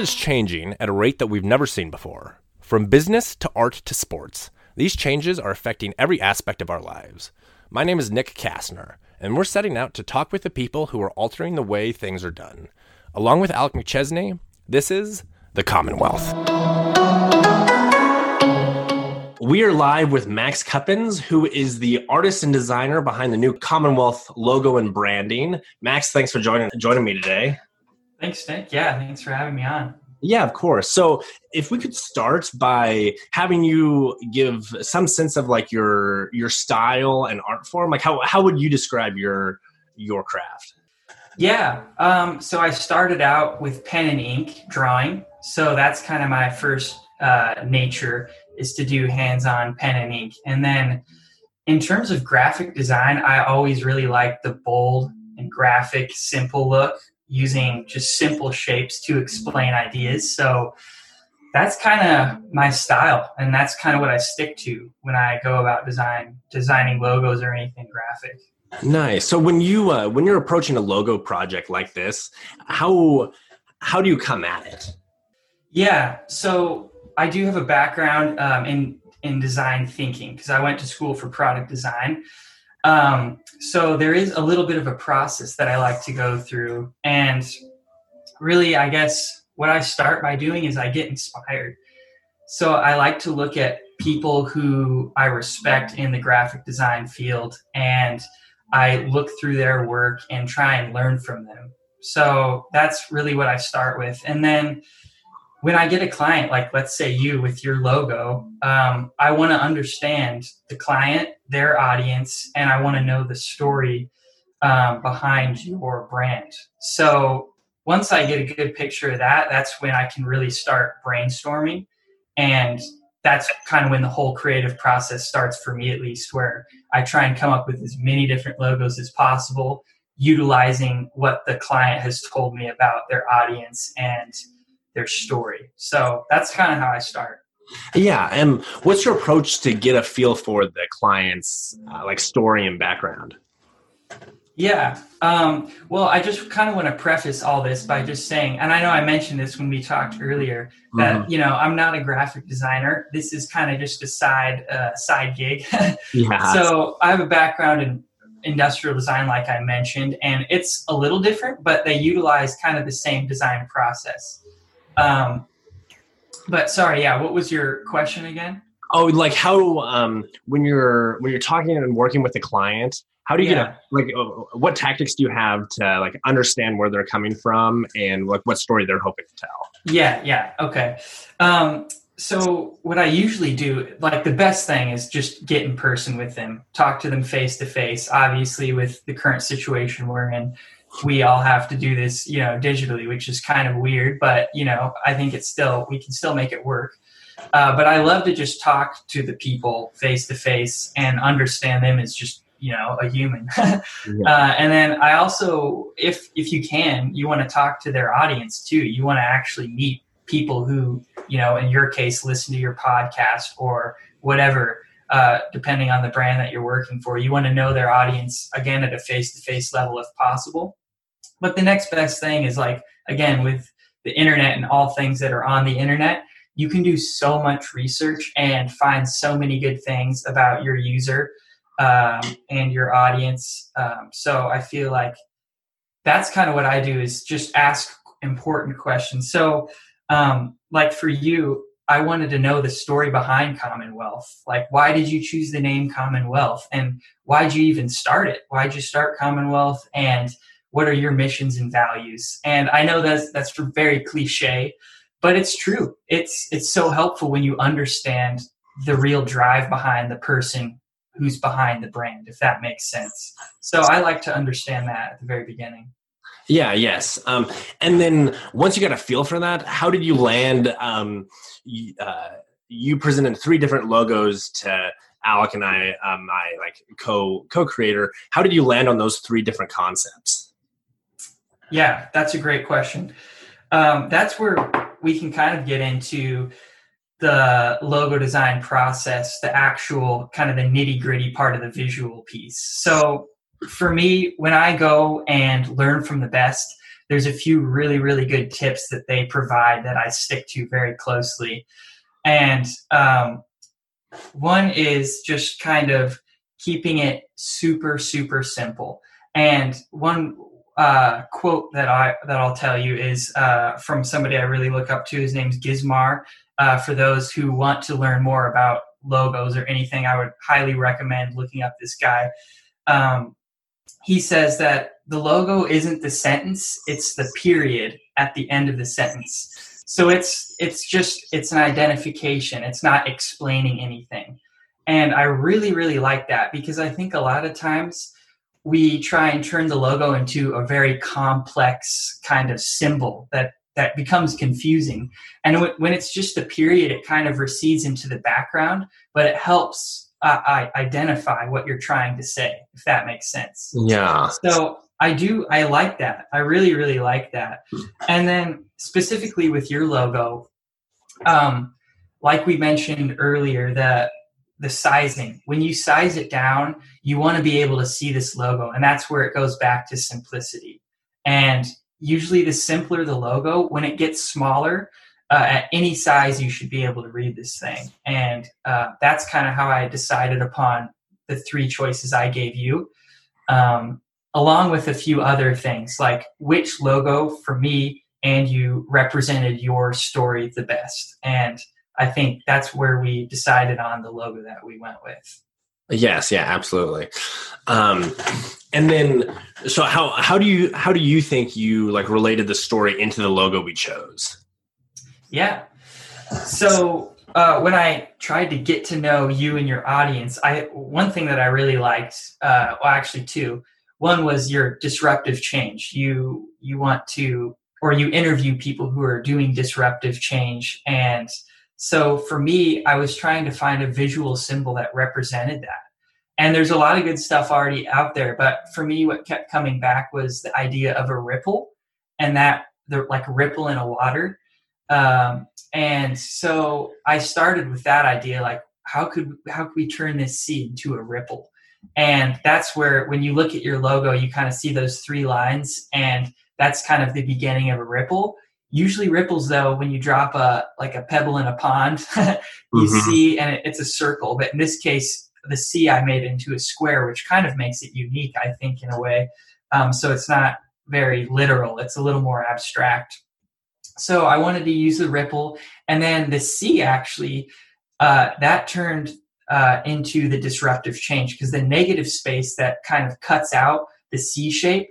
is changing at a rate that we've never seen before. From business to art to sports, these changes are affecting every aspect of our lives. My name is Nick Kastner, and we're setting out to talk with the people who are altering the way things are done. Along with Alec McChesney, this is The Commonwealth. We are live with Max Cuppens, who is the artist and designer behind the new Commonwealth logo and branding. Max, thanks for joining me today. Thanks, Nick. Yeah, thanks for having me on. Yeah, of course. So if we could start by having you give some sense of like your style and art form, like how would you describe your craft? Yeah. So I started out with pen and ink drawing. So that's kind of my first nature is to do hands-on pen and ink. And then in terms of graphic design, I always really liked the bold and graphic, simple look, using just simple shapes to explain ideas. So that's kind of my style, and that's kind of what I stick to when I go about designing logos or anything graphic. Nice. So when you're approaching a logo project like this, how do you come at it? Yeah. So I do have a background in design thinking because I went to school for product design. So there is a little bit of a process that I like to go through, and really, I guess what I start by doing is I get inspired. So I like to look at people who I respect in the graphic design field, and I look through their work and try and learn from them. So that's really what I start with. And then when I get a client, like let's say you with your logo, I want to understand the client, their audience, and I want to know the story behind your brand. So once I get a good picture of that, that's when I can really start brainstorming. And that's kind of when the whole creative process starts for me, at least, where I try and come up with as many different logos as possible, utilizing what the client has told me about their audience and their story. So that's kind of how I start. Yeah. And what's your approach to get a feel for the client's story and background? Yeah. Well, I just kind of want to preface all this by just saying, and I know I mentioned this when we talked earlier, that, I'm not a graphic designer. This is kind of just a side gig. Yeah. So I have a background in industrial design, like I mentioned, and it's a little different, but they utilize kind of the same design process. What was your question again? Oh, like how, when you're talking and working with a client, how do you what tactics do you have to like understand where they're coming from and like what story they're hoping to tell? Yeah. Okay. So what I usually do, like the best thing is just get in person with them, talk to them face to face. Obviously with the current situation we're in, we all have to do this, digitally, which is kind of weird, but I think we can still make it work. But I love to just talk to the people face to face and understand them as just, a human. And then I also, if you can, you want to talk to their audience too. You want to actually meet people who, in your case, listen to your podcast or whatever, depending on the brand that you're working for. You want to know their audience, again, at a face-to-face level if possible. But the next best thing is, like, again, with the internet and all things that are on the internet, you can do so much research and find so many good things about your user and your audience. So I feel like that's kind of what I do, is just ask important questions. So like for you, I wanted to know the story behind Commonwealth. Like, why did you choose the name Commonwealth? And why'd you even start it? Why'd you start Commonwealth? And what are your missions and values? And I know that's very cliche, but it's true. It's so helpful when you understand the real drive behind the person who's behind the brand, if that makes sense. So I like to understand that at the very beginning. Yeah, yes. And then once you got a feel for that, how did you land? You presented 3 different logos to Alec and I, my co-creator. How did you land on those 3 different concepts? Yeah, that's a great question. That's where we can kind of get into the logo design process, the actual kind of the nitty-gritty part of the visual piece. So for me, when I go and learn from the best, there's a few really, really good tips that they provide that I stick to very closely. And one is just kind of keeping it super, super simple. And one quote that I'll tell you is from somebody I really look up to. His name's Gizmar. For those who want to learn more about logos or anything, I would highly recommend looking up this guy. He says that the logo isn't the sentence, it's the period at the end of the sentence. So it's an identification. It's not explaining anything. And I really, really like that, because I think a lot of times we try and turn the logo into a very complex kind of symbol that becomes confusing. And when it's just a period, it kind of recedes into the background, but it helps identify what you're trying to say, if that makes sense. Yeah. So I like that. I really, really like that. And then specifically with your logo, like we mentioned earlier, the sizing, when you size it down, you want to be able to see this logo. And that's where it goes back to simplicity. And usually the simpler the logo, when it gets smaller, at any size, you should be able to read this thing. And that's kind of how I decided upon the three choices I gave you, along with a few other things, like which logo for me and you represented your story the best. And I think that's where we decided on the logo that we went with. Yes. Yeah, absolutely. And then, so how do you think you like related the story into the logo we chose? Yeah. So when I tried to get to know you and your audience, one thing that I really liked, well, actually two, one was your disruptive change. You want to, or you interview people who are doing disruptive change. And so for me, I was trying to find a visual symbol that represented that. And there's a lot of good stuff already out there. But for me, what kept coming back was the idea of a ripple, and that they're like a ripple in a water. And so I started with that idea, like, how could we turn this seed into a ripple? And that's where, when you look at your logo, you kind of see those three lines, and that's kind of the beginning of a ripple. Usually ripples, though, when you drop a pebble in a pond, you mm-hmm. see, and it's a circle. But in this case, the C I made into a square, which kind of makes it unique, I think, in a way. So it's not very literal. It's a little more abstract. So I wanted to use the ripple. And then the C actually, that turned into the disruptive change, because the negative space that kind of cuts out the C shape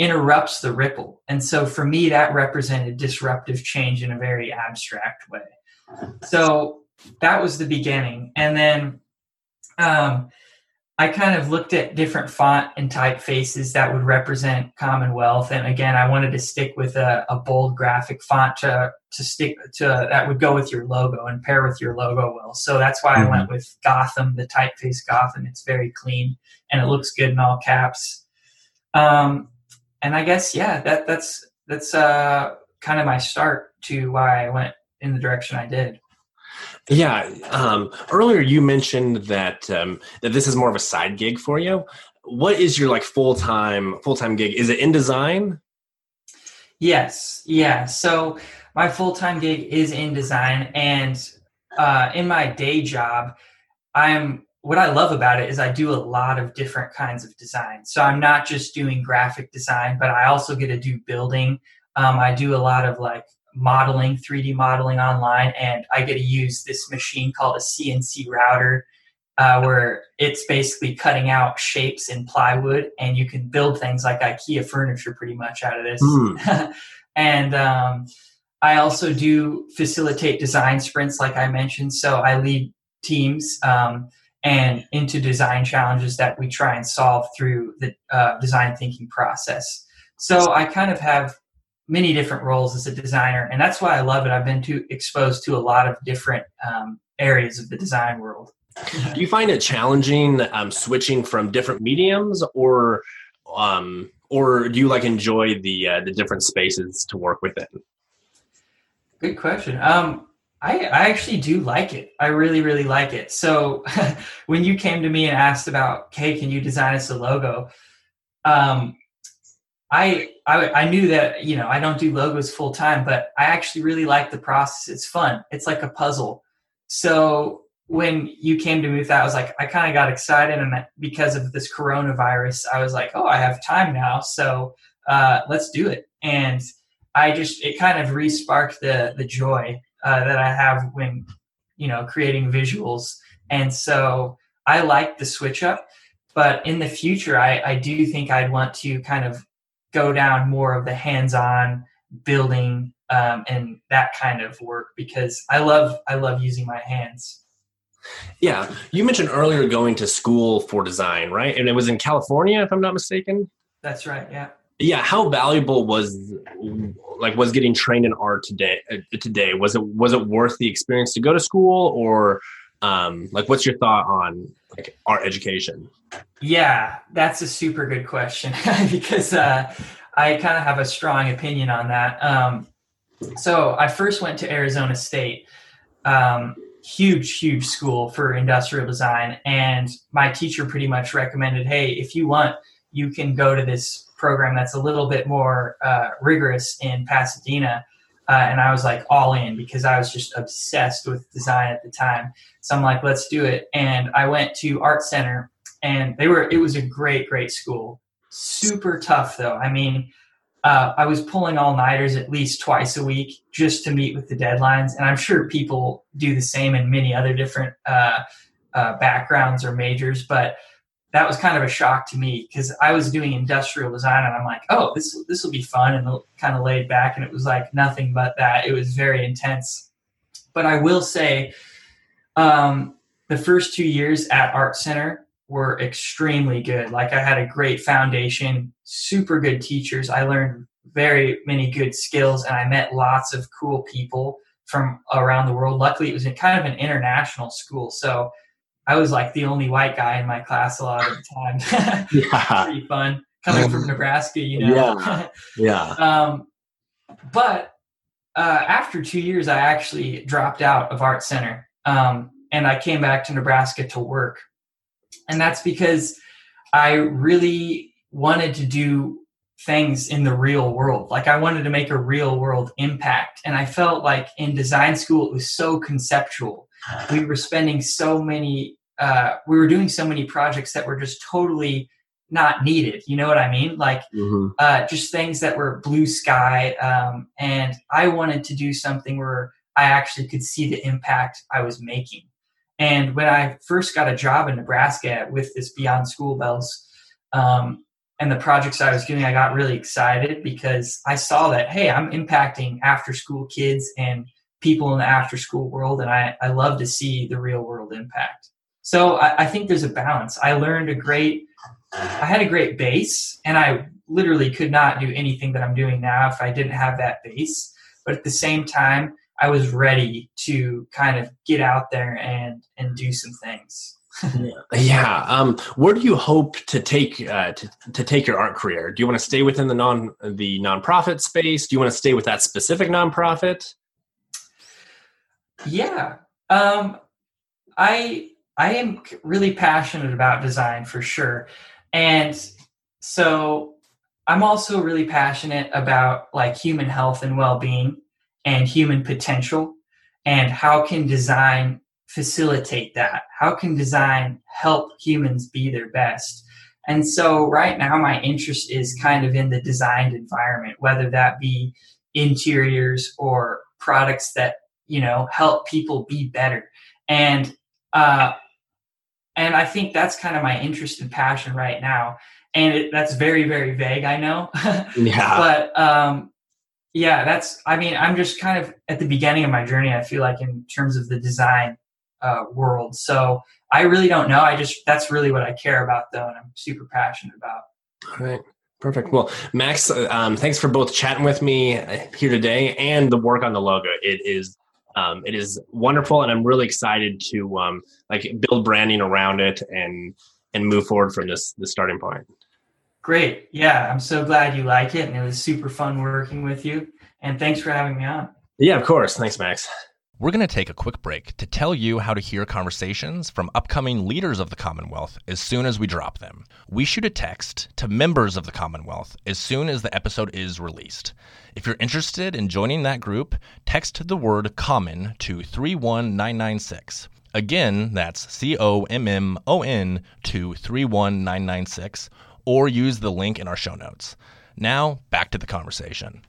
interrupts the ripple. And so for me, that represented disruptive change in a very abstract way. So that was the beginning. And then I kind of looked at different font and typefaces that would represent Commonwealth. And again, I wanted to stick with a bold graphic font to stick to that would go with your logo and pair with your logo well. So that's why I went with Gotham, the typeface Gotham. It's very clean and it looks good in all caps. And I guess, yeah, that's kind of my start to why I went in the direction I did. Yeah. Earlier you mentioned that this is more of a side gig for you. What is your like full-time gig? Is it in design? Yes. Yeah. So my full-time gig is in design, and in my day job, what I love about it is I do a lot of different kinds of design. So I'm not just doing graphic design, but I also get to do building. I do a lot of like modeling, 3D modeling online, and I get to use this machine called a CNC router, where it's basically cutting out shapes in plywood, and you can build things like IKEA furniture pretty much out of this. And I also do facilitate design sprints, like I mentioned. So I lead teams and into design challenges that we try and solve through the design thinking process. So I kind of have many different roles as a designer, and that's why I love it. I've been exposed to a lot of different areas of the design world. Do you find it challenging switching from different mediums, or do you like enjoy the different spaces to work within? Good question. I actually do like it. I really, really like it. So when you came to me and asked about, hey, can you design us a logo? I knew that, you know, I don't do logos full time, but I actually really like the process. It's fun. It's like a puzzle. So when you came to me with that, I was like, I kind of got excited. And because of this coronavirus, I was like, oh, I have time now. So let's do it. And I just, it kind of re-sparked the joy that I have when, you know, creating visuals. And so I like the switch up, but in the future, I do think I'd want to kind of go down more of the hands-on building and that kind of work, because I love using my hands. Yeah. You mentioned earlier going to school for design, right? And it was in California, if I'm not mistaken. That's right. Yeah. Yeah. How valuable was getting trained in art today? Was it worth the experience to go to school, or what's your thought on art education? Yeah, that's a super good question because I kind of have a strong opinion on that. So I first went to Arizona State, huge school for industrial design. And my teacher pretty much recommended, hey, if you want, you can go to this program that's a little bit more rigorous in Pasadena. And I was like all in because I was just obsessed with design at the time. So I'm like, let's do it. And I went to Art Center, and it was a great school. Super tough though. I mean, I was pulling all nighters at least twice a week just to meet with the deadlines. And I'm sure people do the same in many other different backgrounds or majors, but that was kind of a shock to me because I was doing industrial design and I'm like, oh, this will be fun and kind of laid back. And it was like nothing but that. It was very intense. But I will say the first 2 years at Art Center were extremely good. Like I had a great foundation, super good teachers. I learned very many good skills and I met lots of cool people from around the world. Luckily, it was kind of an international school. So I was like the only white guy in my class a lot of the time. Yeah. Pretty fun coming from Nebraska, you know? Yeah. Yeah. But after 2 years, I actually dropped out of Art Center. And I came back to Nebraska to work. And that's because I really wanted to do things in the real world. Like I wanted to make a real world impact. And I felt like in design school, it was so conceptual. We were spending so many, we were doing so many projects that were just totally not needed. You know what I mean? Like just things that were blue sky. And I wanted to do something where I actually could see the impact I was making. And when I first got a job in Nebraska with this Beyond School Bells and the projects I was doing, I got really excited because I saw that, hey, I'm impacting after school kids and people in the after school world. And I love to see the real world impact. So I think there's a balance. I learned I had a great base, and I literally could not do anything that I'm doing now if I didn't have that base. But at the same time, I was ready to kind of get out there and do some things. Yeah. Where do you hope to take take your art career? Do you want to stay within the nonprofit space? Do you want to stay with that specific nonprofit? Yeah. I am really passionate about design for sure. And so I'm also really passionate about human health and well-being and human potential, and how can design facilitate that? How can design help humans be their best? And so right now my interest is kind of in the designed environment, whether that be interiors or products that help people be better. And I think that's kind of my interest and passion right now. And that's very, very vague, I know. Yeah. But I'm just kind of at the beginning of my journey, I feel like, in terms of the design world. So I really don't know. That's really what I care about though. And I'm super passionate about. All right. Perfect. Well, Max, thanks for both chatting with me here today and the work on the logo. It is wonderful, and I'm really excited to build branding around it and move forward from the starting point. Great. Yeah, I'm so glad you like it, and it was super fun working with you. And thanks for having me on. Yeah, of course. Thanks, Max. We're going to take a quick break to tell you how to hear conversations from upcoming leaders of the Commonwealth as soon as we drop them. We shoot a text to members of the Commonwealth as soon as the episode is released. If you're interested in joining that group, text the word COMMON to 31996. Again, that's COMMON to 31996, or use the link in our show notes. Now, back to the conversation.